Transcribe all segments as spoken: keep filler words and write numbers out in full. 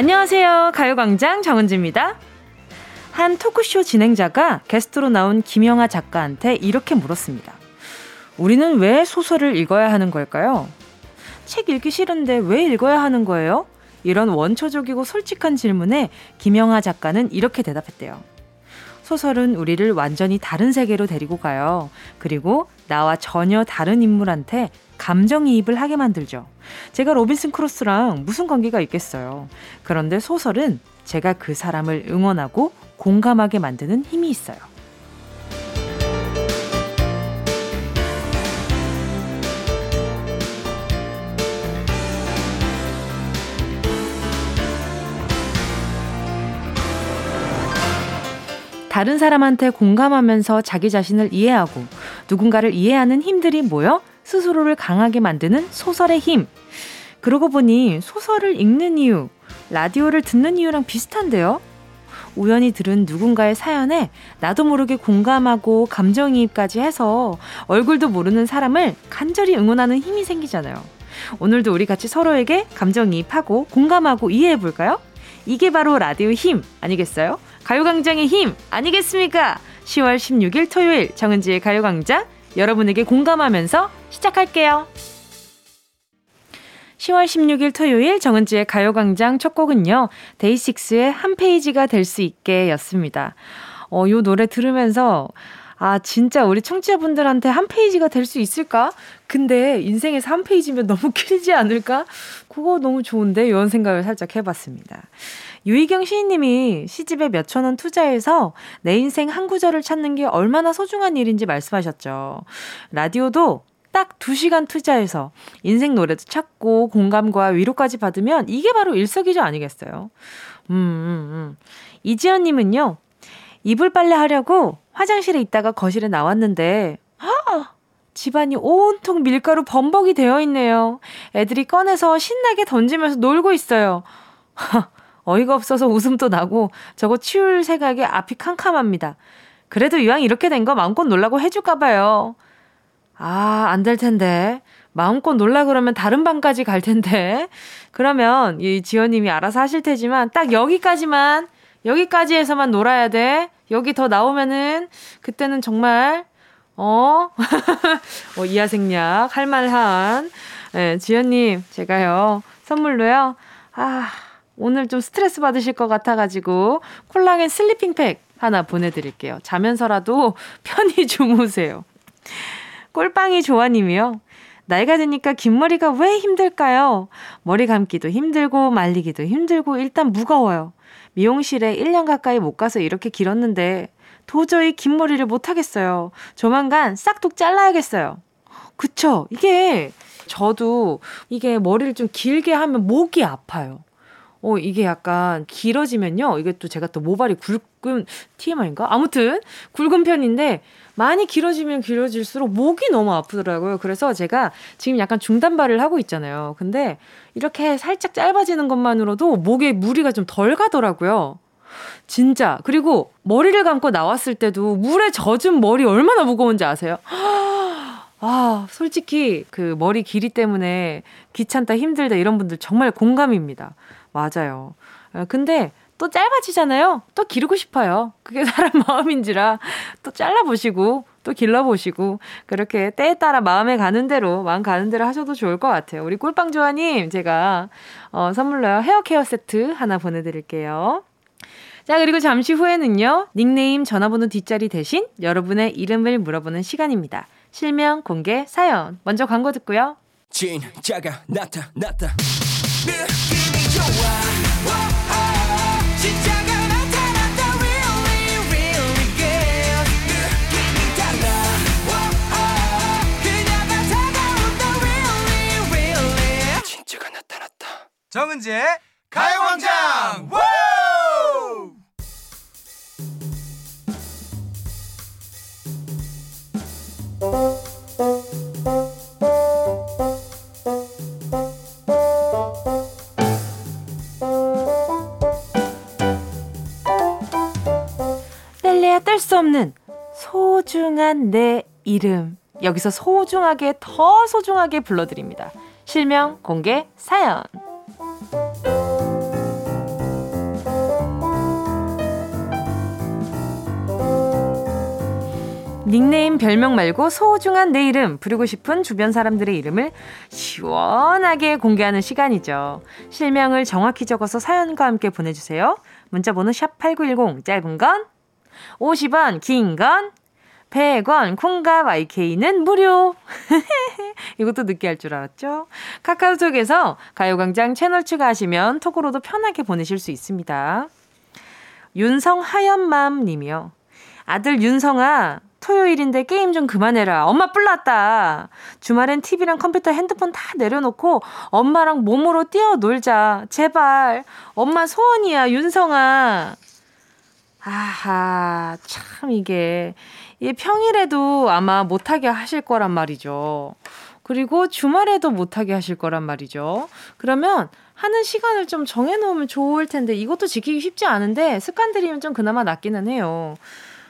안녕하세요. 가요광장 정은지입니다. 한 토크쇼 진행자가 게스트로 나온 김영하 작가한테 이렇게 물었습니다. 우리는 왜 소설을 읽어야 하는 걸까요? 책 읽기 싫은데 왜 읽어야 하는 거예요? 이런 원초적이고 솔직한 질문에 김영하 작가는 이렇게 대답했대요. 소설은 우리를 완전히 다른 세계로 데리고 가요. 그리고 나와 전혀 다른 인물한테 감정이입을 하게 만들죠. 제가 로빈슨 크루소랑 무슨 관계가 있겠어요. 그런데 소설은 제가 그 사람을 응원하고 공감하게 만드는 힘이 있어요. 다른 사람한테 공감하면서 자기 자신을 이해하고 누군가를 이해하는 힘들이 모여 스스로를 강하게 만드는 소설의 힘. 그러고 보니 소설을 읽는 이유, 라디오를 듣는 이유랑 비슷한데요. 우연히 들은 누군가의 사연에 나도 모르게 공감하고 감정이입까지 해서 얼굴도 모르는 사람을 간절히 응원하는 힘이 생기잖아요. 오늘도 우리 같이 서로에게 감정이입하고 공감하고 이해해볼까요? 이게 바로 라디오 힘 아니겠어요? 가요광장의 힘 아니겠습니까? 시월 십육일 토요일 정은지의 가요광장, 여러분에게 공감하면서 시작할게요. 시월 십육일 토요일 정은지의 가요광장 첫 곡은요, 데이식스의 한 페이지가 될 수 있게 였습니다. 어, 요 노래 들으면서 아 진짜 우리 청취자분들한테 한 페이지가 될 수 있을까? 근데 인생에서 한 페이지면 너무 길지 않을까? 그거 너무 좋은데? 이런 생각을 살짝 해봤습니다. 유희경 시인님이 시집에 몇천 원 투자해서 내 인생 한 구절을 찾는 게 얼마나 소중한 일인지 말씀하셨죠. 라디오도 딱 두 시간 투자해서 인생 노래도 찾고 공감과 위로까지 받으면 이게 바로 일석이조 아니겠어요? 음, 음, 음. 이지연님은요, 이불 빨래 하려고 화장실에 있다가 거실에 나왔는데 아! 집안이 온통 밀가루 범벅이 되어 있네요. 애들이 꺼내서 신나게 던지면서 놀고 있어요. 어이가 없어서 웃음도 나고 저거 치울 생각에 앞이 캄캄합니다. 그래도 이왕 이렇게 된 거 마음껏 놀라고 해줄까 봐요. 아, 안 될 텐데. 마음껏 놀라 그러면 다른 방까지 갈 텐데. 그러면 이 지연님이 알아서 하실 테지만 딱 여기까지만, 여기까지 해서만 놀아야 돼. 여기 더 나오면은 그때는 정말 어? 어 이하생략 할 말한. 네, 지연님 제가요 선물로요, 아 오늘 좀 스트레스 받으실 것 같아가지고 콜라겐 슬리핑팩 하나 보내드릴게요. 자면서라도 편히 주무세요. 꿀빵이 조아님이요, 나이가 드니까 긴 머리가 왜 힘들까요? 머리 감기도 힘들고 말리기도 힘들고 일단 무거워요. 미용실에 일 년 가까이 못 가서 이렇게 길었는데 도저히 긴 머리를 못 하겠어요. 조만간 싹둑 잘라야겠어요. 그쵸? 이게 저도 이게 머리를 좀 길게 하면 목이 아파요. 어, 이게 약간 길어지면요, 이게 또 제가 또 모발이 굵은 티엠아이인가? 아무튼 굵은 편인데 많이 길어지면 길어질수록 목이 너무 아프더라고요. 그래서 제가 지금 약간 중단발을 하고 있잖아요. 근데 이렇게 살짝 짧아지는 것만으로도 목에 무리가 좀 덜 가더라고요. 진짜. 그리고 머리를 감고 나왔을 때도 물에 젖은 머리 얼마나 무거운지 아세요? 아, 솔직히 그 머리 길이 때문에 귀찮다 힘들다 이런 분들 정말 공감입니다. 맞아요. 근데 또 짧아지잖아요. 또 기르고 싶어요. 그게 사람 마음인지라 또 잘라보시고 또 길러보시고 그렇게 때에 따라 마음에 가는 대로 마음 가는 대로 하셔도 좋을 것 같아요. 우리 꿀빵조아님 제가 어, 선물로 헤어케어 세트 하나 보내드릴게요. 자, 그리고 잠시 후에는요, 닉네임 전화번호 뒷자리 대신 여러분의 이름을 물어보는 시간입니다. 실명, 공개, 사연. 먼저 광고 듣고요. 진짜가 나타났다. 느낌이 좋아. 오오. 진짜가 나타났다. Really, really good. 느낌이 달라. 오오. 그녀가 다가온다. Really, really. 진짜가 나타났다. 정은지의 가요광장. 뗄래야 뗄 수 없는 소중한 내 이름, 여기서 소중하게 더 소중하게 불러드립니다. 실명, 공개, 사연. 닉네임 별명 말고 소중한 내 이름, 부르고 싶은 주변 사람들의 이름을 시원하게 공개하는 시간이죠. 실명을 정확히 적어서 사연과 함께 보내주세요. 문자번호 샵 팔구일공, 짧은 건 오십 원, 긴 건 백 원, 콩과 와이케이는 무료. 이것도 늦게 할 줄 알았죠? 카카오톡에서 가요광장 채널 추가하시면 톡으로도 편하게 보내실 수 있습니다. 윤성하연맘 님이요. 아들 윤성아, 토요일인데 게임 좀 그만해라. 엄마 뿔났다. 주말엔 티비랑 컴퓨터, 핸드폰 다 내려놓고 엄마랑 몸으로 뛰어놀자. 제발. 엄마 소원이야, 윤성아. 아하, 참 이게 이 평일에도 아마 못하게 하실 거란 말이죠. 그리고 주말에도 못하게 하실 거란 말이죠. 그러면 하는 시간을 좀 정해놓으면 좋을 텐데 이것도 지키기 쉽지 않은데 습관들이면 좀 그나마 낫기는 해요.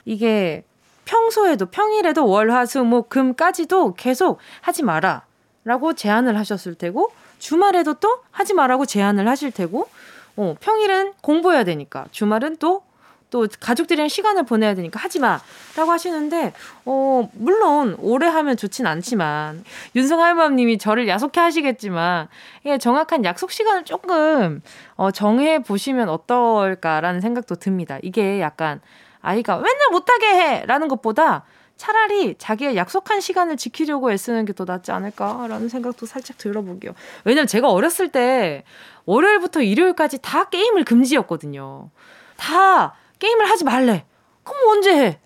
이게 평소에도 평일에도 월, 화, 수, 목, 금까지도 계속 하지 마라 라고 제안을 하셨을 테고, 주말에도 또 하지 마라고 제안을 하실 테고, 어, 평일은 공부해야 되니까, 주말은 또 또 가족들이랑 시간을 보내야 되니까 하지마 라고 하시는데, 어 물론 오래 하면 좋진 않지만, 윤성할머님이 저를 야속해 하시겠지만, 예, 정확한 약속 시간을 조금 어, 정해보시면 어떨까라는 생각도 듭니다. 이게 약간 아이가 맨날 못하게 해! 라는 것보다 차라리 자기의 약속한 시간을 지키려고 애쓰는 게 더 낫지 않을까라는 생각도 살짝 들어보게요. 왜냐면 제가 어렸을 때 월요일부터 일요일까지 다 게임을 금지였거든요. 다 게임을 하지 말래. 그럼 언제 해?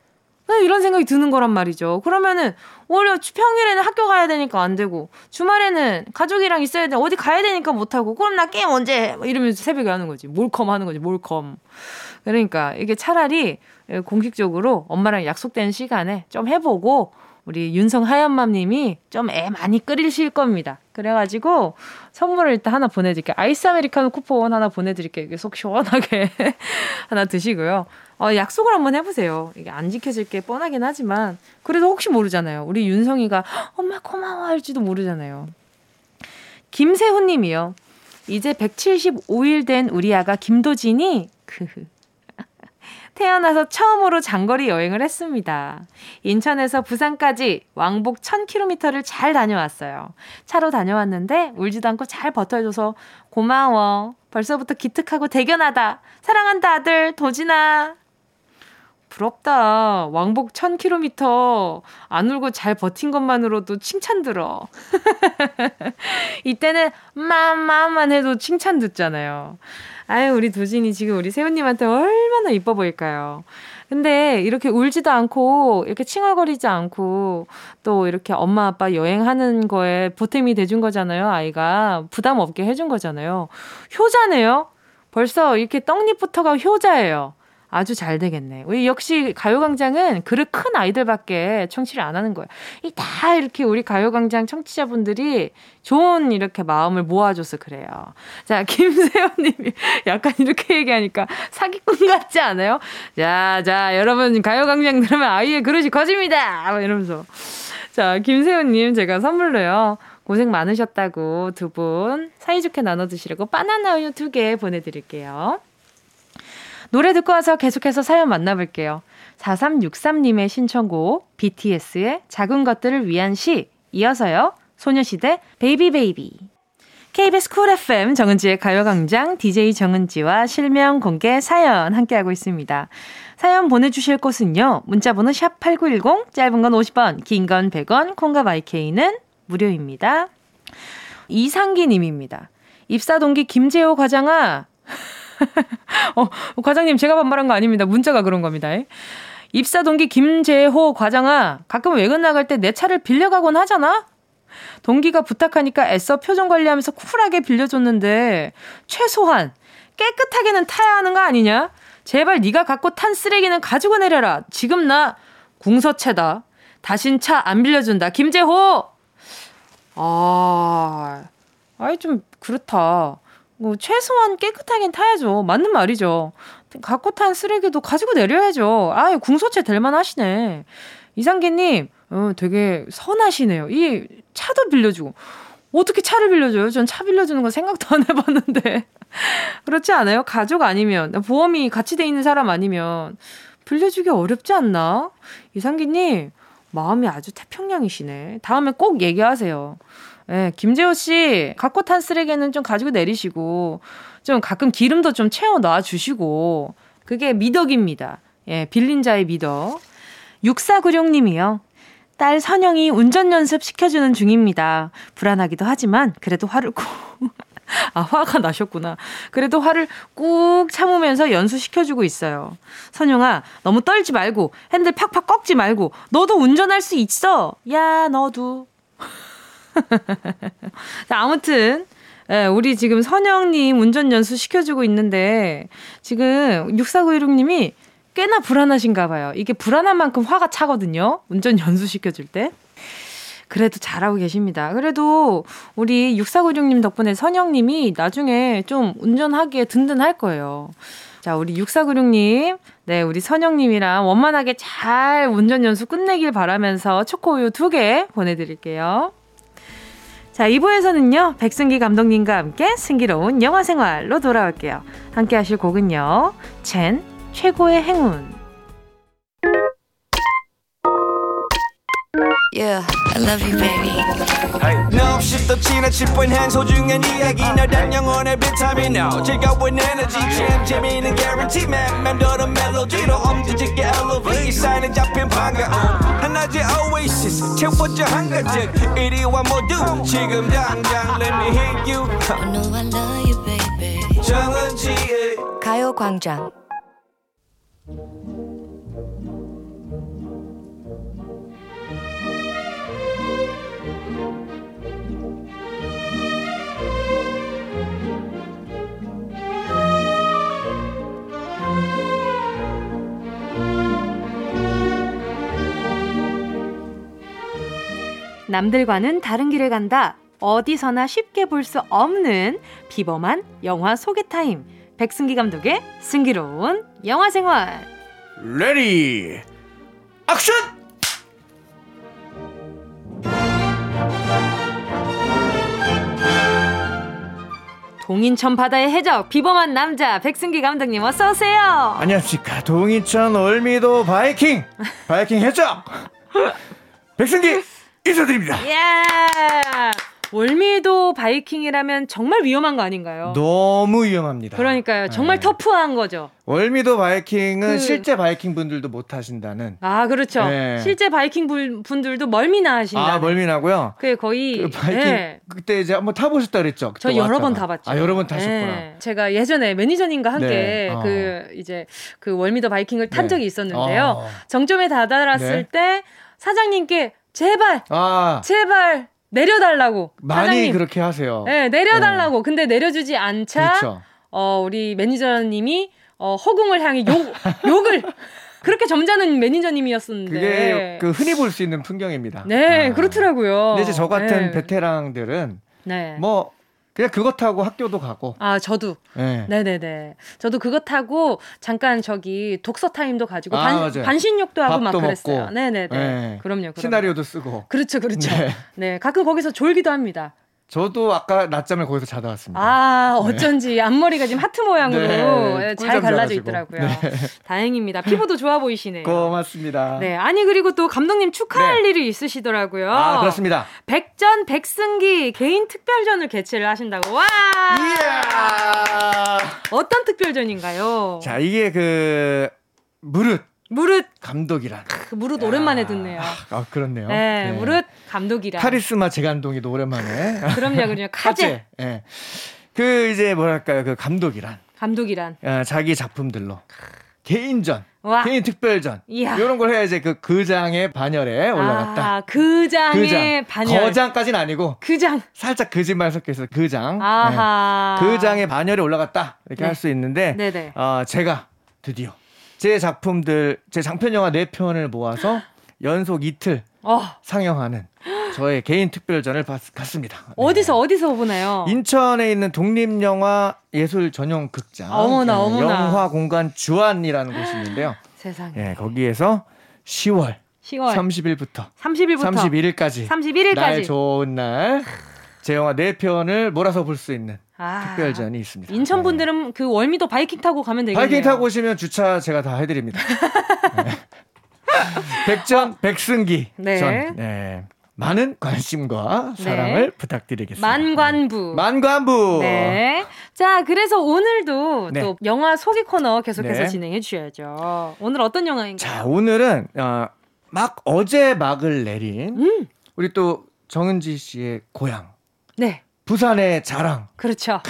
이런 생각이 드는 거란 말이죠. 그러면은 월요일 평일에는 학교 가야 되니까 안 되고, 주말에는 가족이랑 있어야 돼, 어디 가야 되니까 못 하고, 그럼 나 게임 언제 해? 이러면서 새벽에 하는 거지. 몰컴 하는 거지. 몰컴. 그러니까 이게 차라리 공식적으로 엄마랑 약속된 시간에 좀 해보고, 우리 윤성하얀맘님이 좀 애 많이 끓이실 겁니다. 그래가지고 선물을 일단 하나 보내드릴게요. 아이스 아메리카노 쿠폰 하나 보내드릴게요. 이게 속 시원하게 하나 드시고요. 어, 약속을 한번 해보세요. 이게 안 지켜질 게 뻔하긴 하지만 그래도 혹시 모르잖아요. 우리 윤성이가 엄마 고마워 할지도 모르잖아요. 김세훈 님이요. 이제 백칠십오 일 된 우리 아가 김도진이 크흐 태어나서 처음으로 장거리 여행을 했습니다. 인천에서 부산까지 왕복 천 킬로미터를 잘 다녀왔어요. 차로 다녀왔는데 울지도 않고 잘 버텨줘서 고마워. 벌써부터 기특하고 대견하다. 사랑한다 아들 도진아. 부럽다. 왕복 천 킬로미터 안 울고 잘 버틴 것만으로도 칭찬 들어. 이때는 맘맘만 해도 칭찬 듣잖아요. 아유, 우리 도진이 지금 우리 세훈님한테 얼마나 이뻐 보일까요? 근데 이렇게 울지도 않고 이렇게 칭얼거리지 않고 또 이렇게 엄마 아빠 여행하는 거에 보탬이 돼준 거잖아요. 아이가 부담 없게 해준 거잖아요. 효자네요. 벌써 이렇게 떡잎부터가 효자예요. 아주 잘 되겠네. 우리 역시 가요광장은 그릇 큰 아이들밖에 청취를 안 하는 거예요. 다 이렇게 우리 가요광장 청취자분들이 좋은 이렇게 마음을 모아줘서 그래요. 자, 김세현님이 약간 이렇게 얘기하니까 사기꾼 같지 않아요? 자, 자, 여러분 가요광장 들으면 아이의 그릇이 커집니다. 막 이러면서. 자, 김세현님 제가 선물로요. 고생 많으셨다고 두 분 사이좋게 나눠 드시려고 바나나 우유 두 개 보내드릴게요. 노래 듣고 와서 계속해서 사연 만나볼게요. 사삼육삼 님의 신청곡 비티에스의 작은 것들을 위한 시, 이어서요. 소녀시대 베이비베이비. 케이비에스 쿨 에프엠 정은지의 가요광장, 디제이 정은지와 실명 공개 사연 함께하고 있습니다. 사연 보내주실 곳은요. 문자번호 샵 팔구일공, 짧은 건 오십 원, 긴 건 백 원, 콩과 마이케이는 무료입니다. 이상기 님입니다. 입사 동기 김재호 과장아. 어, 과장님 제가 반말한 거 아닙니다. 문자가 그런 겁니다. 입사 동기 김재호 과장아, 가끔 외근 나갈 때 내 차를 빌려가곤 하잖아. 동기가 부탁하니까 애써 표정 관리하면서 쿨하게 빌려줬는데 최소한 깨끗하게는 타야 하는 거 아니냐? 제발 네가 갖고 탄 쓰레기는 가지고 내려라. 지금 나 궁서체다. 다신 차 안 빌려준다. 김재호. 아, 아이 좀 그렇다. 뭐 최소한 깨끗하긴 타야죠. 맞는 말이죠. 갖고 탄 쓰레기도 가지고 내려야죠. 아, 궁서체 될만 하시네. 이상기님, 어, 되게 선하시네요. 이 차도 빌려주고. 어떻게 차를 빌려줘요? 전 차 빌려주는 거 생각도 안 해봤는데. 그렇지 않아요? 가족 아니면, 보험이 같이 돼 있는 사람 아니면 빌려주기 어렵지 않나? 이상기님, 마음이 아주 태평양이시네. 다음에 꼭 얘기하세요. 네, 김재호 씨, 갖고 탄 쓰레기는 좀 가지고 내리시고, 좀 가끔 기름도 좀 채워 놔주시고, 그게 미덕입니다. 예, 빌린 자의 미덕. 육사구육 님이요. 딸 선영이 운전 연습 시켜주는 중입니다. 불안하기도 하지만, 그래도 화를 꾹, 아, 화가 나셨구나. 그래도 화를 꾹 참으면서 연수시켜주고 있어요. 선영아, 너무 떨지 말고, 핸들 팍팍 꺾지 말고, 너도 운전할 수 있어! 야, 너도. 자, 아무튼 예, 우리 지금 선영님 운전 연수 시켜주고 있는데 지금 육사구일육 님이 꽤나 불안하신가 봐요. 이게 불안한 만큼 화가 차거든요. 운전 연수 시켜줄 때. 그래도 잘하고 계십니다. 그래도 우리 육사구일육 님 덕분에 선영님이 나중에 좀 운전하기에 든든할 거예요. 자, 우리 육사구육 님, 네, 우리 선영님이랑 원만하게 잘 운전 연수 끝내길 바라면서 초코우유 두 개 보내드릴게요. 자, 이 부에서는요. 백승기 감독님과 함께 승기로운 영화생활로 돌아올게요. 함께 하실 곡은요. 첸, 최고의 행운. Yeah, I love you, baby. No, she's the china chip when hands hold you and yagi. Now that young on every time you know. Check out with energy, champ, Jimmy, and guarantee, man. Man, do the melody, no, um, did you get elevated? Sign and jump in, panga. And I just oasis, check what your hunger took. eighty-one more do, chick em down, down, let me hit you. I know I love you, baby. 정은지, 가요광장. 남들과는 다른 길을 간다. 어디서나 쉽게 볼 수 없는 비범한 영화 소개 타임. 백승기 감독의 승기로운 영화생활. 레디 액션! 동인천 바다의 해적 비범한 남자 백승기 감독님 어서 오세요. 안녕하십니까. 동인천 월미도 바이킹 바이킹 해적 백승기 인사드립니다. 예. Yeah. 월미도 바이킹이라면 정말 위험한 거 아닌가요? 너무 위험합니다. 그러니까요. 정말 네. 터프한 거죠. 월미도 바이킹은 그... 실제 바이킹 분들도 못 하신다는. 아, 그렇죠. 네. 실제 바이킹 분들도 멀미나 하신다는. 아, 멀미나고요? 그게 거의. 그 바이킹 네. 그때 이제 한번 타보셨다 그랬죠? 저 여러 왔다가. 번 타봤죠. 아, 여러 번 타셨구나. 네. 제가 예전에 매니저님과 함께 네. 어. 그 이제 그 월미도 바이킹을 탄 네. 적이 있었는데요. 어. 정점에 다다랐을 네. 때 사장님께 제발, 아, 제발 내려달라고. 많이 사장님. 그렇게 하세요. 네, 내려달라고. 어. 근데 내려주지 않자 그렇죠. 어, 우리 매니저님이 어, 허공을 향해 욕, 욕을 그렇게 점잖은 매니저님이었었는데 그게 그 흔히 볼 수 있는 풍경입니다. 네, 아. 그렇더라고요. 근데 이제 저 같은 네. 베테랑들은 네. 뭐 그냥 그거 타고 학교도 가고. 아, 저도. 네. 네네네. 저도 그거 타고 잠깐 저기 독서 타임도 가지고 아, 반, 반신욕도 하고 막 그랬어요. 먹고. 네네네. 네. 그럼요, 그럼요. 시나리오도 쓰고. 그렇죠, 그렇죠. 네. 네. 가끔 거기서 졸기도 합니다. 저도 아까 낮잠을 거기서 자다 왔습니다. 아, 어쩐지 네. 앞머리가 지금 하트 모양으로 네, 잘 갈라져 있더라고요. 네. 다행입니다. 피부도 좋아 보이시네요. 고맙습니다. 네, 아니 그리고 또 감독님 축하할 네. 일이 있으시더라고요. 아, 그렇습니다. 백전 백승기 개인 특별전을 개최를 하신다고. 와! 이야! 어떤 특별전인가요? 자, 이게 그 무릇 무릇 감독이란. 크, 무릇 야. 오랜만에 듣네요. 아, 그렇네요. 네, 네. 무릇 감독이란. 카리스마 재간동이도 오랜만에. 그럼요, 그럼요. 카제. 예. 네. 그 이제 뭐랄까요, 그 감독이란. 감독이란. 어, 자기 작품들로 개인전, 와. 개인 특별전 이야. 이런 걸 해야 이제 그 그장의 반열에 올라갔다. 아, 그장의 그장. 반열. 거장까지는 아니고. 그장. 살짝 거짓말 섞여서 그장. 아하. 네. 그장의 반열에 올라갔다 이렇게 네. 할 수 있는데. 네네. 어, 제가 드디어. 제 작품들, 제 장편 영화 네 편을 모아서 연속 이틀 어. 상영하는 저의 개인 특별전을 갔습니다. 어디서 네. 어디서 보나요? 인천에 있는 독립영화 예술 전용 극장 어머나, 어머나. 영화 공간 주안이라는 곳이 있는데요. 세상에. 네, 거기에서 시월, 시월 삼십 일부터, 삼십 일부터 삼십일 일까지, 삼십일 일까지 날 좋은 날 제 영화 네 편을 몰아서 볼 수 있는 아, 특별전이 있습니다. 인천 분들은 네. 그 월미도 바이킹 타고 가면 되겠네요. 바이킹 타고 오시면 주차 제가 다 해드립니다. 네. 백전 백승기 네. 전. 네. 많은 관심과 사랑을 네. 부탁드리겠습니다. 만관부. 만관부. 네. 자, 그래서 오늘도 네. 또 영화 소개 코너 계속해서 네. 진행해 주셔야죠. 오늘 어떤 영화인가요? 자, 오늘은 어, 막 어제 막을 내린 음. 우리 또 정은지 씨의 고향. 네. 부산의 자랑. 그렇죠.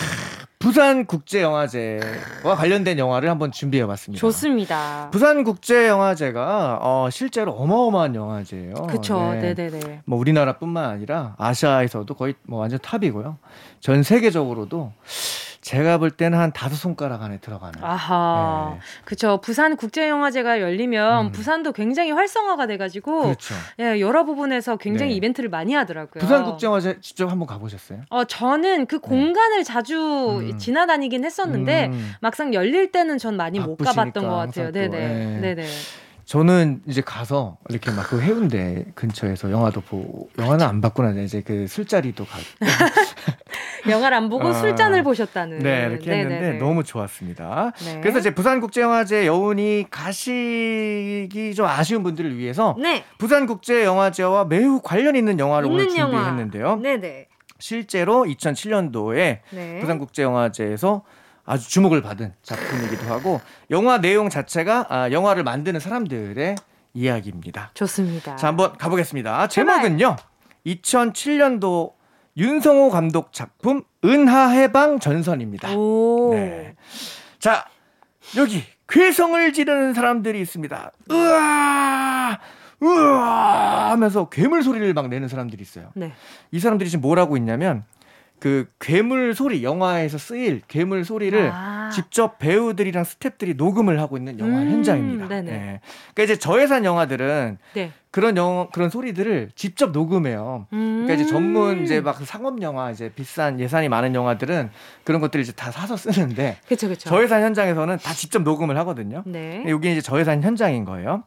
부산국제영화제와 관련된 영화를 한번 준비해봤습니다. 좋습니다. 부산국제영화제가 어, 실제로 어마어마한 영화제예요. 그렇죠. 네. 네네네. 뭐 우리나라뿐만 아니라 아시아에서도 거의 뭐 완전 탑이고요. 전 세계적으로도 제가 볼 때는 한 다섯 손가락 안에 들어가는. 아하. 네. 그렇죠. 부산국제영화제가 열리면 음. 부산도 굉장히 활성화가 돼가지고 그렇죠. 예, 여러 부분에서 굉장히 네. 이벤트를 많이 하더라고요. 부산국제영화제 직접 한번 가보셨어요? 어, 저는 그 공간을 네. 자주 음. 지나다니긴 했었는데 음. 막상 열릴 때는 전 많이 못 가봤던 것 같아요. 네네. 네. 네네. 저는 이제 가서 이렇게 막 그 해운대 근처에서 영화도 보고 영화는 안 봤구나 이제 그 술자리도 가. 영화를 안 보고 어, 술잔을 보셨다는. 네 이렇게 했는데 네네네. 너무 좋았습니다. 네. 그래서 이제 부산국제영화제 여운이 가시기 좀 아쉬운 분들을 위해서 네. 부산국제영화제와 매우 관련 있는 영화를 있는 오늘 준비했는데요. 영화. 네네. 실제로 이천칠년도에 네. 부산국제영화제에서 아주 주목을 받은 작품이기도 하고 영화 내용 자체가 아, 영화를 만드는 사람들의 이야기입니다. 좋습니다. 자 한번 가보겠습니다. 제발. 제목은요. 이천칠년도 윤성호 감독 작품 은하해방 전선입니다. 네. 자 여기 괴성을 지르는 사람들이 있습니다. 으아 으아 하면서 괴물 소리를 막 내는 사람들이 있어요. 네. 이 사람들이 지금 뭘 하고 있냐면 그 괴물 소리 영화에서 쓰일 괴물 소리를 아. 직접 배우들이랑 스태프들이 녹음을 하고 있는 영화 음, 현장입니다. 네네. 네. 그러니까 이제 저예산 영화들은 네. 그런 영 그런 소리들을 직접 녹음해요. 음. 그러니까 이제 전문 이제 막 상업 영화 이제 비싼 예산이 많은 영화들은 그런 것들을 이제 다 사서 쓰는데 그쵸, 그쵸. 저예산 현장에서는 다 직접 녹음을 하거든요. 네. 여기 이제 저예산 현장인 거예요.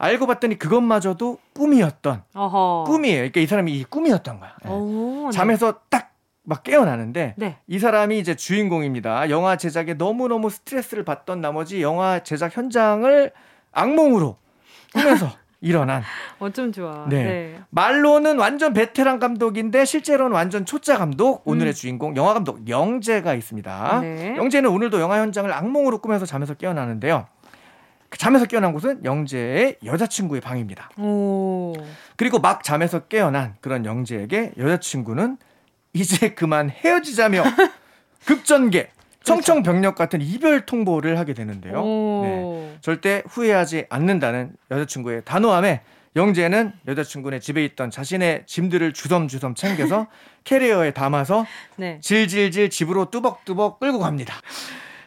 알고 봤더니 그것마저도 꿈이었던 어허. 꿈이에요. 그러니까 이 사람이 이 꿈이었던 거야. 오, 네. 잠에서 딱 막 깨어나는데 네. 이 사람이 이제 주인공입니다. 영화 제작에 너무너무 스트레스를 받던 나머지 영화 제작 현장을 악몽으로 꾸면서 일어난. 어쩜 좋아. 네. 네. 말로는 완전 베테랑 감독인데 실제로는 완전 초짜 감독. 오늘의 음. 주인공 영화 감독 영재가 있습니다. 네. 영재는 오늘도 영화 현장을 악몽으로 꾸면서 잠에서 깨어나는데요. 잠에서 깨어난 곳은 영재의 여자친구의 방입니다. 오. 그리고 막 잠에서 깨어난 그런 영재에게 여자친구는 이제 그만 헤어지자며 급전개, 청청벽력 같은 이별 통보를 하게 되는데요. 네, 절대 후회하지 않는다는 여자친구의 단호함에 영재는 여자친구네 집에 있던 자신의 짐들을 주섬주섬 챙겨서 캐리어에 담아서 네. 질질질 집으로 뚜벅뚜벅 끌고 갑니다.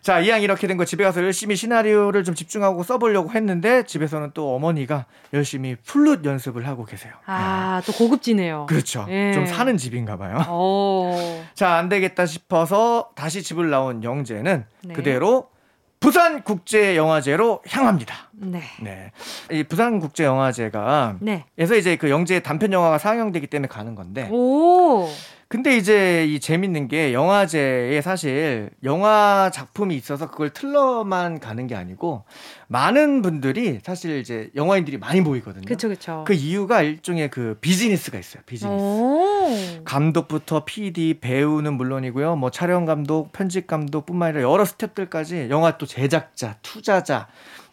자, 이왕 이렇게 된 거 집에 가서 열심히 시나리오를 좀 집중하고 써보려고 했는데 집에서는 또 어머니가 열심히 플룻 연습을 하고 계세요. 아, 네. 또 고급지네요. 그렇죠. 예. 좀 사는 집인가 봐요. 오. 자, 안 되겠다 싶어서 다시 집을 나온 영재는 네. 그대로 부산국제영화제로 향합니다. 네. 네. 이 부산국제영화제가 네. 그래서 이제 그 영재의 단편 영화가 상영되기 때문에 가는 건데. 오. 근데 이제 이 재밌는 게 영화제에 사실 영화 작품이 있어서 그걸 틀러만 가는 게 아니고 많은 분들이 사실 이제 영화인들이 많이 모이거든요. 그렇죠, 그렇죠. 그 이유가 일종의 그 비즈니스가 있어요. 비즈니스. 오. 감독부터 피디, 배우는 물론이고요. 뭐 촬영 감독, 편집 감독뿐만 아니라 여러 스태프들까지 영화 또 제작자, 투자자.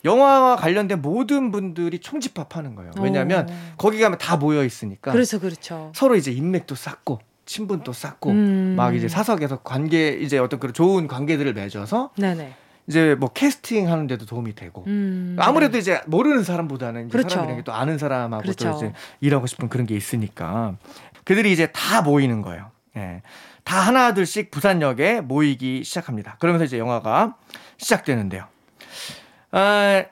영화와 관련된 모든 분들이 총집합하는 거예요. 왜냐하면 오. 거기 가면 다 모여 있으니까. 그렇죠, 그렇죠. 서로 이제 인맥도 쌓고. 친분도 쌓고 음. 막 이제 사석에서 관계 이제 어떤 그런 좋은 관계들을 맺어서 네네. 이제 뭐 캐스팅 하는데도 도움이 되고 음. 아무래도 네. 이제 모르는 사람보다는 이제 그렇죠. 사람이랑 또 아는 사람하고 그렇죠. 또 이제 일하고 싶은 그런 게 있으니까 그들이 이제 다 모이는 거예요. 예. 다 하나 둘씩 부산역에 모이기 시작합니다. 그러면서 이제 영화가 시작되는데요. 아,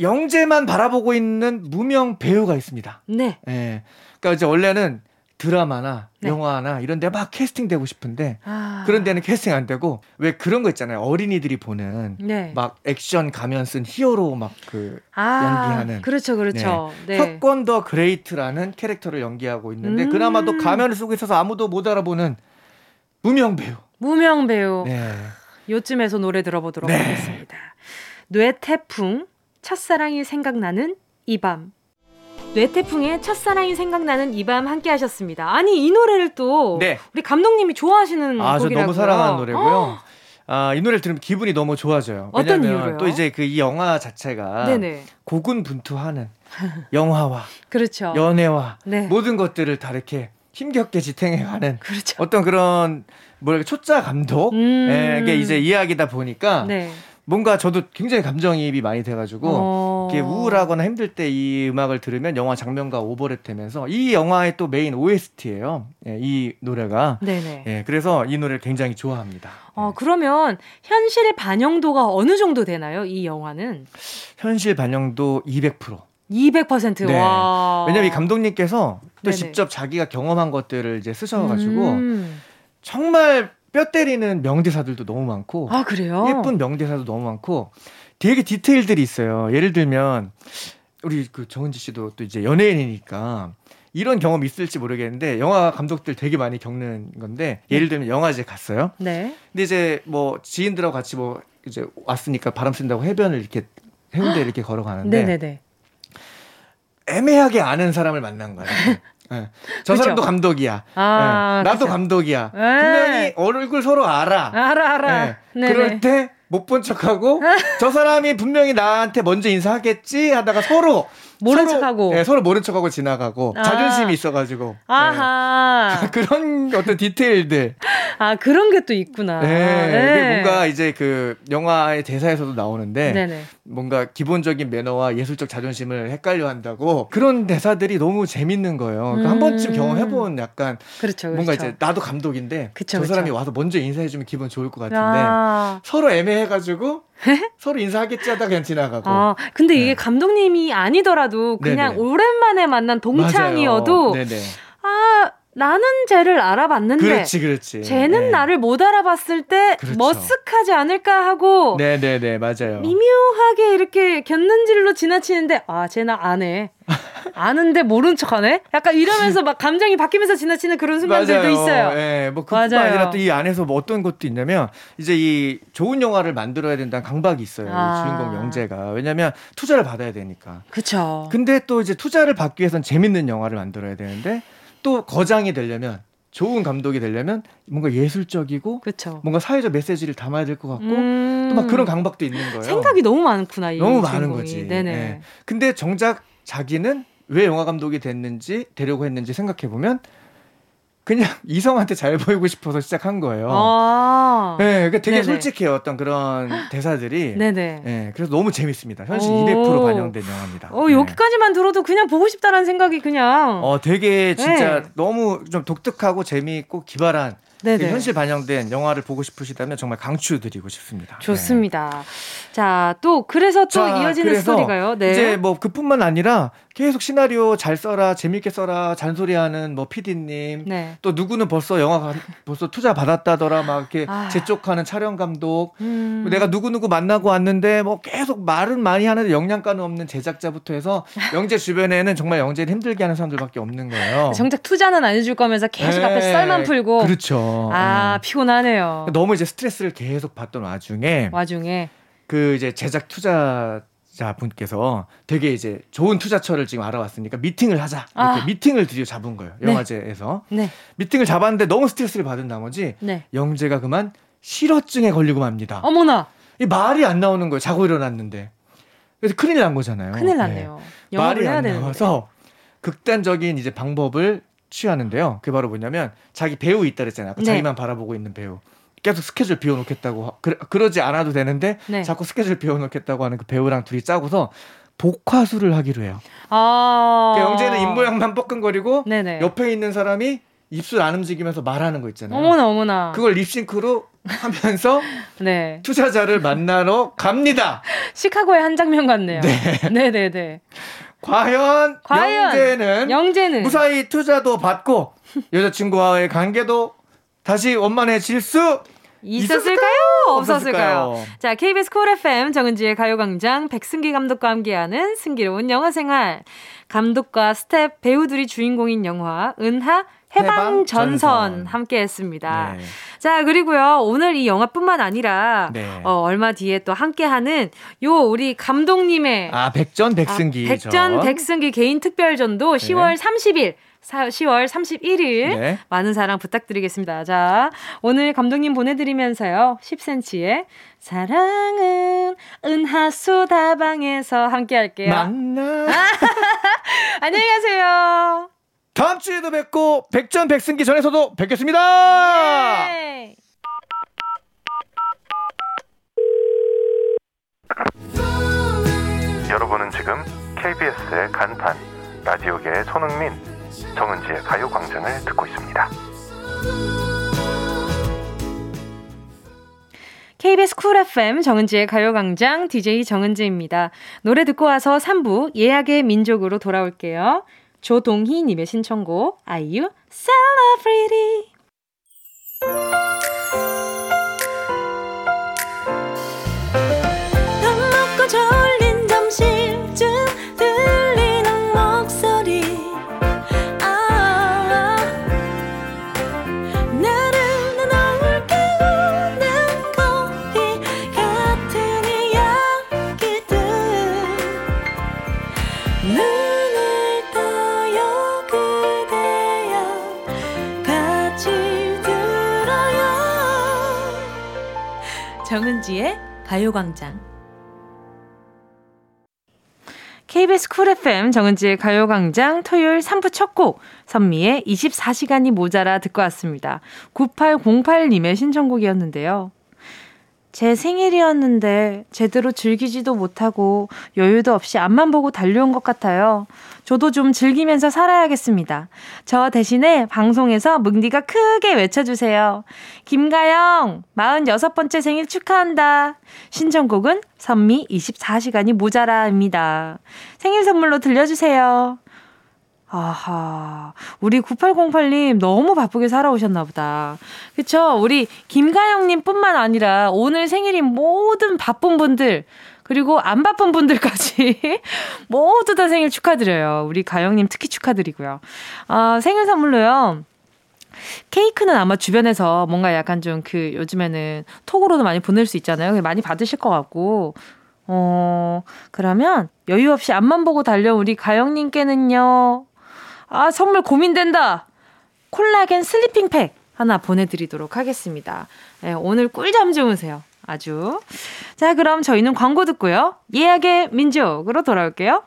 영재만 바라보고 있는 무명 배우가 있습니다. 네. 예. 그러니까 이제 원래는 드라마나 네. 영화나 이런 데 막 캐스팅되고 싶은데 아... 그런 데는 캐스팅 안 되고 왜 그런 거 있잖아요. 어린이들이 보는 네. 막 액션 가면 쓴 히어로 막 그 아... 연기하는 그렇죠. 그렇죠. 네. 네. 혁권 더 그레이트라는 캐릭터를 연기하고 있는데 음... 그나마도 가면을 쓰고 있어서 아무도 못 알아보는 무명 배우. 무명 배우. 네. 요쯤에서 노래 들어보도록 네. 하겠습니다. 뇌태풍, 첫사랑이 생각나는 이 밤. 뇌태풍의 첫사랑이 생각나는 이 밤 함께 하셨습니다. 아니 이 노래를 또 네. 우리 감독님이 좋아하시는 아, 곡이라고요. 저 너무 사랑하는 노래고요. 어? 아, 이 노래를 들으면 기분이 너무 좋아져요. 어떤 이유로요? 또 이제 그 이 영화 자체가 네네. 고군분투하는 영화와 그렇죠. 연애와 네. 모든 것들을 다 이렇게 힘겹게 지탱해가는 그렇죠. 어떤 그런 뭐랄까 초짜 감독에게 음... 이제 이야기다 보니까 네. 뭔가 저도 굉장히 감정이입이 많이 돼가지고 어... 이렇게 우울하거나 힘들 때 이 음악을 들으면 영화 장면과 오버랩 되면서 이 영화의 또 메인 오에스티예요. 예, 이 노래가. 네네. 예, 그래서 이 노래를 굉장히 좋아합니다. 어, 그러면 현실 반영도가 어느 정도 되나요? 이 영화는? 현실 반영도 이백 퍼센트. 이백 퍼센트. 네. 와. 왜냐면 이 감독님께서 또 네네. 직접 자기가 경험한 것들을 이제 쓰셔가지고 음. 정말 뼈 때리는 명대사들도 너무 많고. 아, 그래요? 예쁜 명대사도 너무 많고. 되게 디테일들이 있어요. 예를 들면, 우리 그 정은지 씨도 또 이제 연예인이니까 이런 경험이 있을지 모르겠는데, 영화 감독들 되게 많이 겪는 건데, 예를 들면 영화제 갔어요. 네. 근데 이제 뭐 지인들하고 같이 뭐 이제 왔으니까 바람 쐰다고 해변을 이렇게, 해운대를 이렇게 걸어가는데. 네네네. 애매하게 아는 사람을 만난 거예요. 네. 저 그쵸? 사람도 감독이야. 아, 네. 나도 그쵸? 감독이야. 에이. 분명히 얼굴 서로 알아. 알아, 알아. 네. 그럴 때 못 본 척하고 저 사람이 분명히 나한테 먼저 인사하겠지 하다가 서로 모른 서로, 척하고 네, 서로 모른 척하고 지나가고 아. 자존심이 있어가지고 아하. 네. 그런 어떤 디테일들 아 그런 게 또 있구나. 네. 네. 뭔가 이제 그 영화의 대사에서도 나오는데 네네. 뭔가 기본적인 매너와 예술적 자존심을 헷갈려 한다고 그런 대사들이 너무 재밌는 거예요. 그러니까 음. 한 번쯤 경험해본 약간 그렇죠, 그렇죠. 뭔가 이제 나도 감독인데 그렇죠, 저 사람이 그렇죠. 와서 먼저 인사해주면 기분 좋을 것 같은데 아. 서로 애매해가지고 서로 인사하겠지 하다가 그냥 지나가고. 아, 근데 이게 네. 감독님이 아니더라도 그냥 네네. 오랜만에 만난 동창이어도 아. 나는 쟤를 알아봤는데 그렇지, 그렇지. 쟤는 네. 나를 못 알아봤을 때 그렇죠. 머쓱하지 않을까 하고 네네네 맞아요. 미묘하게 이렇게 곁눈질로 지나치는데 아 쟤 나 아네 아는데 모른 척하네 약간 이러면서 막 감정이 바뀌면서 지나치는 그런 순간들도 맞아요. 있어요. 네, 뭐 그뿐만 아니라 또 이 안에서 뭐 어떤 것도 있냐면 이제 이 좋은 영화를 만들어야 된다는 강박이 있어요. 아. 주인공 영재가 왜냐하면 투자를 받아야 되니까. 그렇죠. 근데 또 이제 투자를 받기 위해선 재밌는 영화를 만들어야 되는데. 또 거장이 되려면 좋은 감독이 되려면 뭔가 예술적이고 그쵸. 뭔가 사회적 메시지를 담아야 될 것 같고 음... 또 막 그런 강박도 있는 거예요. 생각이 너무 많구나. 이 너무 주인공이. 많은 거지. 네네. 네. 근데 정작 자기는 왜 영화 감독이 됐는지 되려고 했는지 생각해 보면 그냥 이성한테 잘 보이고 싶어서 시작한 거예요. 아~ 네, 그러니까 되게 네네. 솔직해요. 어떤 그런 대사들이. 네네. 네, 그래서 너무 재밌습니다. 현실 이백 퍼센트 반영된 영화입니다. 어, 네. 여기까지만 들어도 그냥 보고 싶다라는 생각이 그냥. 어, 되게 진짜 네. 너무 좀 독특하고 재미있고 기발한 그 현실 반영된 영화를 보고 싶으시다면 정말 강추드리고 싶습니다. 좋습니다. 네. 자, 또 그래서 또 자, 이어지는 그래서 스토리가요. 네. 이제 뭐 그뿐만 아니라 계속 시나리오 잘 써라, 재밌게 써라, 잔소리하는 뭐 피디님, 네. 또 누구는 벌써 영화 벌써 투자 받았다더라, 막 이렇게 아. 재촉하는 촬영 감독, 음. 내가 누구 누구 만나고 왔는데 뭐 계속 말은 많이 하는데 영양가는 없는 제작자부터 해서 영재 주변에는 정말 영재를 힘들게 하는 사람들밖에 없는 거예요. 정작 투자는 안 해줄 거면서 계속 네. 앞에 썰만 풀고. 그렇죠. 아 네. 피곤하네요. 너무 이제 스트레스를 계속 받던 와중에 와중에 그 이제 제작 투자자 분께서 되게 이제 좋은 투자처를 지금 알아왔으니까 미팅을 하자 이렇게 아. 미팅을 드디어 잡은 거예요. 네. 영화제에서 네. 미팅을 잡았는데 너무 스트레스를 받은 나머지 네. 영재가 그만 실어증에 걸리고 맙니다. 어머나 이 말이 안 나오는 거예요. 자고 일어났는데 그래서 큰일 난 거잖아요. 큰일 났네요. 네. 말이 안 나와서 극단적인 이제 방법을 취하는데요. 그게 바로 뭐냐면 자기 배우 있다 그랬잖아요. 네. 자기만 바라보고 있는 배우. 계속 스케줄 비워놓겠다고 그러, 그러지 않아도 되는데 네. 자꾸 스케줄 비워놓겠다고 하는 그 배우랑 둘이 짜고서 복화술을 하기로 해요. 아~ 그러니까 영재는 입모양만 뻐근거리고 네네. 옆에 있는 사람이 입술 안 움직이면서 말하는 거 있잖아요. 어머나 어머나. 그걸 립싱크로 하면서 네. 투자자를 만나러 갑니다. 시카고의 한 장면 같네요. 네. 네네네. 과연, 과연 영재는, 영재는 무사히 투자도 받고 여자친구와의 관계도 다시 원만해질 수 있었을까요? 없었을까요? 없었을까요? 자, 케이비에스 쿨 에프엠 정은지의 가요광장 백승기 감독과 함께하는 승기로운 영화생활. 감독과 스텝, 배우들이 주인공인 영화 은하 해방전선 해방 함께했습니다. 네. 자, 그리고요 오늘 이 영화뿐만 아니라 네. 어, 얼마 뒤에 또 함께하는 요 우리 감독님의 아 백전 백승기 아, 백전 백승기 개인 특별전도 네. 시월 삼십일 시월 삼십일일 네. 많은 사랑 부탁드리겠습니다. 자, 오늘 감독님 보내드리면서요 십 센티미터의 사랑은 은하수 다방에서 함께할게요. 만나 안녕히 가세요. 다음 주에도 뵙고 백전 백승기 전에서도 뵙겠습니다. 네. 여러분은 지금 케이비에스의 간판 라디오계의 손흥민, 정은지의 가요광장을 듣고 있습니다. 케이비에스 쿨 에프엠 정은지의 가요광장 디제이 정은지입니다. 노래 듣고 와서 삼 부 예약의 민족으로 돌아올게요. 조동희 님의 신청곡 아이유 Celebrity. 밥 먹고 졸린 점심쯤 들리는 목소리 아, 나른한 너울 깨우는 거기 같은 이야기들 늘 정은지의 가요광장. 케이비에스 쿨 에프엠 정은지의 가요광장 토요일 삼 부 첫 곡 선미의 이십사 시간이 모자라 듣고 왔습니다. 구팔공팔 님의 신청곡이었는데요. 제 생일이었는데 제대로 즐기지도 못하고 여유도 없이 앞만 보고 달려온 것 같아요. 저도 좀 즐기면서 살아야겠습니다. 저 대신에 방송에서 뭉디가 크게 외쳐주세요. 김가영 마흔여섯 번째 생일 축하한다. 신청곡은 선미 이십사 시간이 모자라입니다. 생일 선물로 들려주세요. 아하, 우리 구팔공팔 님 너무 바쁘게 살아오셨나 보다. 그쵸? 우리 김가영님 뿐만 아니라 오늘 생일인 모든 바쁜 분들 그리고 안 바쁜 분들까지 모두 다 생일 축하드려요. 우리 가영님 특히 축하드리고요. 아, 생일 선물로요. 케이크는 아마 주변에서 뭔가 약간 좀 그 요즘에는 톡으로도 많이 보낼 수 있잖아요. 많이 받으실 것 같고 어 그러면 여유 없이 앞만 보고 달려온 우리 가영님께는요. 아, 선물 고민된다. 콜라겐 슬리핑팩 하나 보내드리도록 하겠습니다. 네, 오늘 꿀잠 주무세요. 아주. 자, 그럼 저희는 광고 듣고요. 예약의 민족으로 돌아올게요.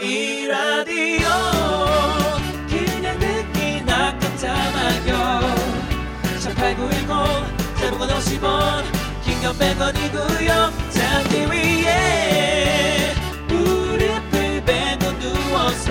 이 라디오 그냥 듣기나 깜짝마요 일팔구일공 대목은 오십 원 긴건 백 원이고요 잠기 위에 무릎을 베고 누워서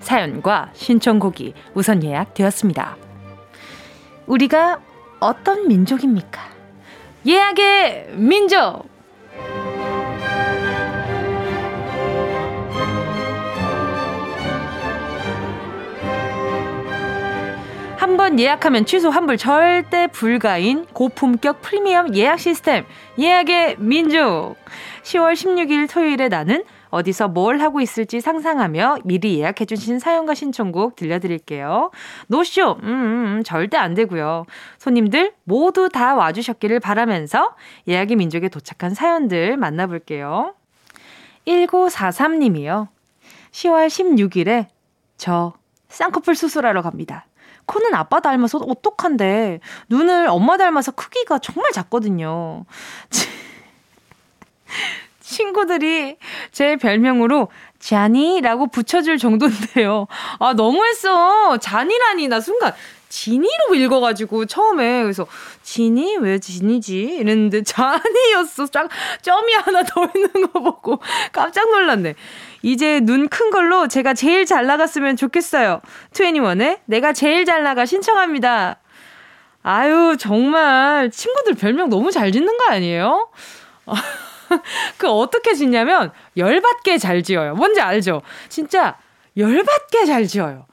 사연과 신청곡이 우선 예약되었습니다. 우리가 어떤 민족입니까? 예약의 민족! 한번 예약하면 취소 환불 절대 불가인 고품격 프리미엄 예약 시스템 예약의 민족. 시월 십육일 토요일에 나는 어디서 뭘 하고 있을지 상상하며 미리 예약해 주신 사연과 신청곡 들려드릴게요. 노쇼 음, 음, 절대 안 되고요. 손님들 모두 다 와주셨기를 바라면서 예약의 민족에 도착한 사연들 만나볼게요. 일구사삼 님이요. 시월 십육일에 저 쌍꺼풀 수술하러 갑니다. 코는 아빠 닮아서 어떡한데 눈을 엄마 닮아서 크기가 정말 작거든요. 친구들이 제 별명으로 자니라고 붙여줄 정도인데요. 아, 너무했어. 자니라니. 나 순간 지니로 읽어가지고 처음에 그래서 지니? 왜 지니지? 이랬는데 잔이었어. 짝, 점이 하나 더 있는 거 보고 깜짝 놀랐네. 이제 눈 큰 걸로 제가 제일 잘 나갔으면 좋겠어요. 투애니원의 내가 제일 잘 나가 신청합니다. 아유 정말 친구들 별명 너무 잘 짓는 거 아니에요? 그 어떻게 짓냐면 열받게 잘 지어요. 뭔지 알죠? 진짜 열받게 잘 지어요.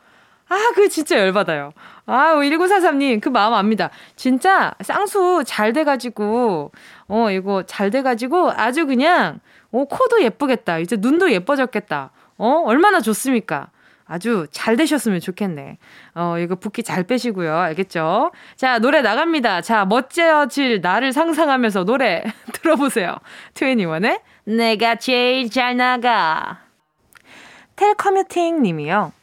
아, 그 진짜 열받아요. 아, 일구사삼 님 그 마음 압니다. 진짜 쌍수 잘 돼가지고 어 이거 잘 돼가지고 아주 그냥 어 코도 예쁘겠다. 이제 눈도 예뻐졌겠다. 어 얼마나 좋습니까? 아주 잘 되셨으면 좋겠네. 어 이거 붓기 잘 빼시고요. 알겠죠? 자, 노래 나갑니다. 자, 멋져질 나를 상상하면서 노래 들어보세요. 투애니원의 내가 제일 잘 나가. 텔커뮤팅 님이요.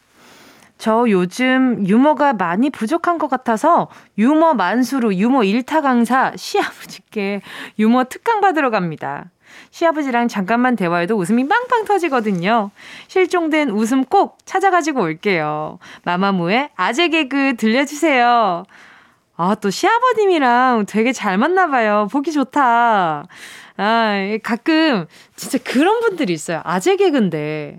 저 요즘 유머가 많이 부족한 것 같아서 유머 만수로 유머 일타 강사 시아버지께 유머 특강 받으러 갑니다. 시아버지랑 잠깐만 대화해도 웃음이 빵빵 터지거든요. 실종된 웃음 꼭 찾아가지고 올게요. 마마무의 아재 개그 들려주세요. 아, 또 시아버님이랑 되게 잘 맞나 봐요. 보기 좋다. 아, 가끔 진짜 그런 분들이 있어요. 아재 개그인데.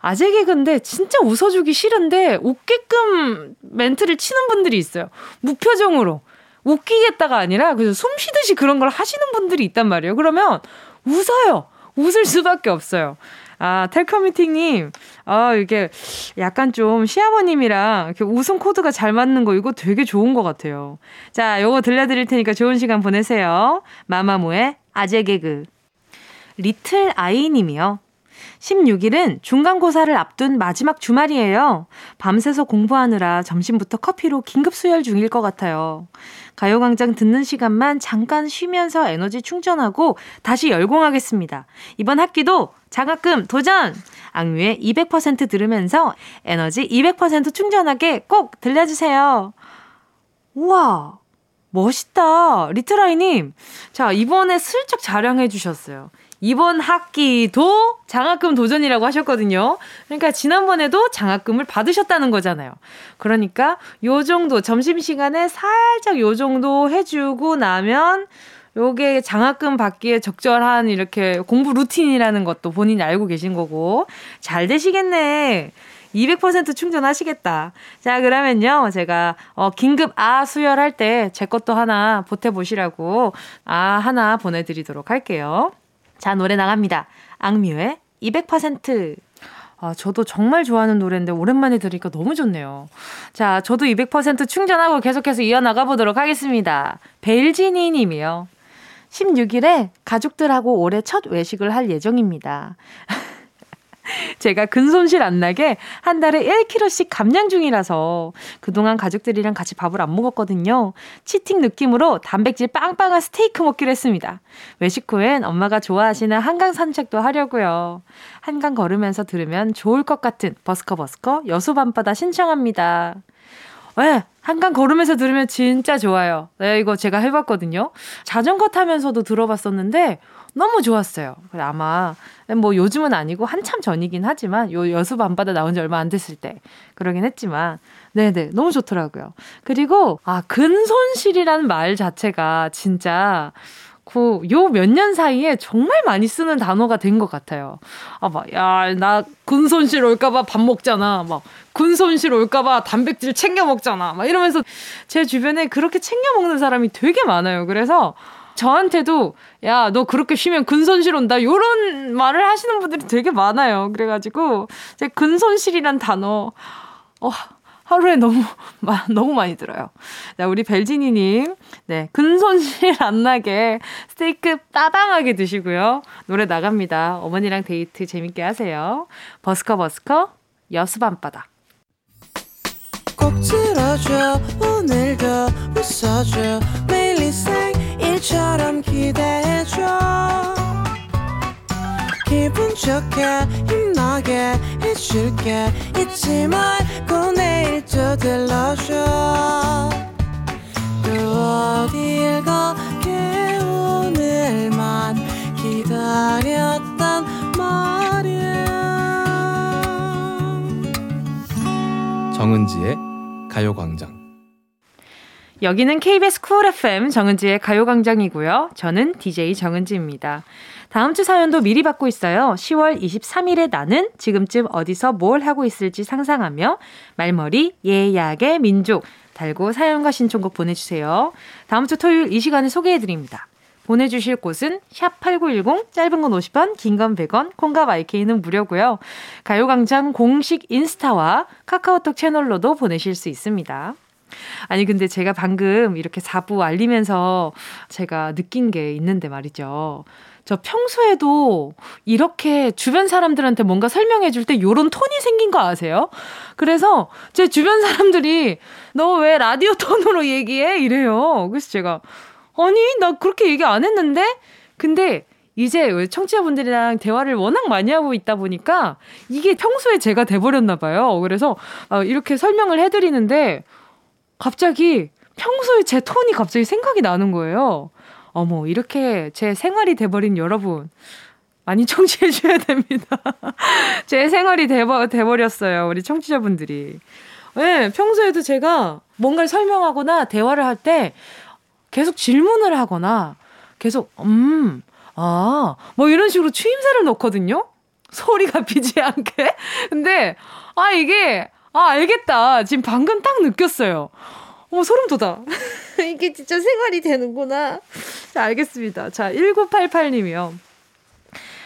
아재 개그인데 진짜 웃어주기 싫은데 웃게끔 멘트를 치는 분들이 있어요. 무표정으로. 웃기겠다가 아니라 그래서 숨 쉬듯이 그런 걸 하시는 분들이 있단 말이에요. 그러면 웃어요. 웃을 수밖에 없어요. 아, 텔커뮤팅님, 아, 이게 약간 좀 시아버님이랑 이렇게 웃음 코드가 잘 맞는 거 이거 되게 좋은 것 같아요. 자, 요거 들려드릴 테니까 좋은 시간 보내세요. 마마무의 아재 개그. 리틀 아이님이요. 십육 일은 중간고사를 앞둔 마지막 주말이에요. 밤새서 공부하느라 점심부터 커피로 긴급 수혈 중일 것 같아요. 가요광장 듣는 시간만 잠깐 쉬면서 에너지 충전하고 다시 열공하겠습니다. 이번 학기도 장학금 도전! 악뮤의 이백 퍼센트 들으면서 에너지 이백 퍼센트 충전하게 꼭 들려주세요. 우와! 멋있다. 리트라이님. 자, 이번에 슬쩍 자랑해 주셨어요. 이번 학기도 장학금 도전이라고 하셨거든요. 그러니까 지난번에도 장학금을 받으셨다는 거잖아요. 그러니까 요 정도 점심시간에 살짝 요 정도 해주고 나면 요게 장학금 받기에 적절한 이렇게 공부 루틴이라는 것도 본인이 알고 계신 거고 잘 되시겠네. 이백 퍼센트 충전하시겠다. 자, 그러면요. 제가 어, 긴급 아 수혈할 때 제 것도 하나 보태보시라고 아 하나 보내드리도록 할게요. 자, 노래 나갑니다. 악뮤의 이백 퍼센트. 아, 저도 정말 좋아하는 노래인데 오랜만에 들으니까 너무 좋네요. 자, 저도 이백 퍼센트 충전하고 계속해서 이어나가 보도록 하겠습니다. 벨지니 님이요. 십육 일에 가족들하고 올해 첫 외식을 할 예정입니다. 제가 근손실 안 나게 한 달에 일 킬로그램씩 감량 중이라서 그동안 가족들이랑 같이 밥을 안 먹었거든요. 치팅 느낌으로 단백질 빵빵한 스테이크 먹기로 했습니다. 외식 후엔 엄마가 좋아하시는 한강 산책도 하려고요. 한강 걸으면서 들으면 좋을 것 같은 버스커버스커 여수 밤바다 신청합니다. 네, 한강 걸으면서 들으면 진짜 좋아요. 네, 이거 제가 해봤거든요. 자전거 타면서도 들어봤었는데 너무 좋았어요. 아마 뭐 요즘은 아니고 한참 전이긴 하지만 요 여수 밤바다 나온 지 얼마 안 됐을 때 그러긴 했지만 네네 너무 좋더라고요. 그리고 아 근손실이라는 말 자체가 진짜 그 요 몇 년 사이에 정말 많이 쓰는 단어가 된 것 같아요. 아 막 야 나 근손실 올까봐 밥 먹잖아. 막 근손실 올까봐 단백질 챙겨 먹잖아. 막 이러면서 제 주변에 그렇게 챙겨 먹는 사람이 되게 많아요. 그래서 저한테도 야, 너 그렇게 쉬면 근손실 온다 요런 말을 하시는 분들이 되게 많아요. 그래가지고 제 근손실이란 단어 어, 하루에 너무 너무 많이 들어요. 자, 우리 벨지니님 네 근손실 안 나게 스테이크 따당하게 드시고요. 노래 나갑니다. 어머니랑 데이트 재밌게 하세요. 버스커버스커 여수밤바다. 꼭 들어줘. 오늘도 웃어줘. 매일 일상일처럼 기대해줘. 기분 좋게 힘나게 해줄게. 잊지 말고 내일 또 들러줘. 또 어딜 가게 오늘만 기다렸단 말이야. 정은지의 가요광장. 여기는 케이비에스 쿨 에프엠 정은지의 가요광장이고요. 저는 디제이 정은지입니다. 다음 주 사연도 미리 받고 있어요. 시월 이십삼일에 나는 지금쯤 어디서 뭘 하고 있을지 상상하며 말머리 예약의 민족 달고 사연과 신청곡 보내주세요. 다음 주 토요일 이 시간에 소개해드립니다. 보내주실 곳은 샵 팔구일공, 짧은 건 오십 원, 긴 건 백 원, 콩과 마이케이는 무료고요. 가요광장 공식 인스타와 카카오톡 채널로도 보내실 수 있습니다. 아니 근데 제가 방금 이렇게 사 부 알리면서 제가 느낀 게 있는데 말이죠. 저 평소에도 이렇게 주변 사람들한테 뭔가 설명해 줄 때 이런 톤이 생긴 거 아세요? 그래서 제 주변 사람들이 너 왜 라디오 톤으로 얘기해? 이래요. 그래서 제가 아니 나 그렇게 얘기 안 했는데? 근데 이제 청취자분들이랑 대화를 워낙 많이 하고 있다 보니까 이게 평소에 제가 돼버렸나 봐요. 그래서 이렇게 설명을 해드리는데 갑자기 평소에 제 톤이 갑자기 생각이 나는 거예요. 어머 이렇게 제 생활이 돼버린 여러분 많이 청취해 주셔야 됩니다. 제 생활이 돼버, 돼버렸어요. 우리 청취자분들이. 네, 평소에도 제가 뭔가를 설명하거나 대화를 할 때 계속 질문을 하거나 계속 음, 아, 뭐 이런 식으로 추임새를 넣거든요. 소리가 비지 않게. 근데 아 이게 아 알겠다. 지금 방금 딱 느꼈어요. 어머 소름 돋아. 이게 진짜 생활이 되는구나. 자 알겠습니다. 자 천구백팔십팔님이요.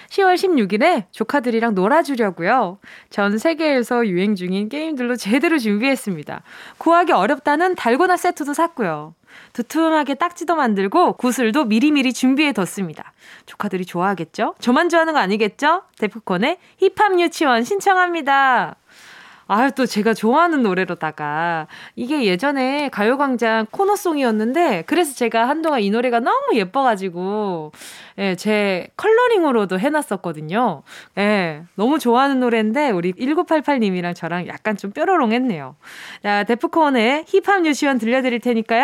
시월 십육일에 조카들이랑 놀아주려고요. 전 세계에서 유행 중인 게임들로 제대로 준비했습니다. 구하기 어렵다는 달고나 세트도 샀고요. 두툼하게 딱지도 만들고 구슬도 미리미리 준비해뒀습니다. 조카들이 좋아하겠죠? 저만 좋아하는 거 아니겠죠? 데프콘의 힙합 유치원 신청합니다. 아유, 또 제가 좋아하는 노래로다가 이게 예전에 가요광장 코너송이었는데 그래서 제가 한동안 이 노래가 너무 예뻐가지고 예, 제 컬러링으로도 해놨었거든요. 예, 너무 좋아하는 노래인데 우리 천구백팔십팔님이랑 저랑 약간 좀 뾰로롱했네요. 자, 데프콘의 힙합 유치원 들려드릴 테니까요.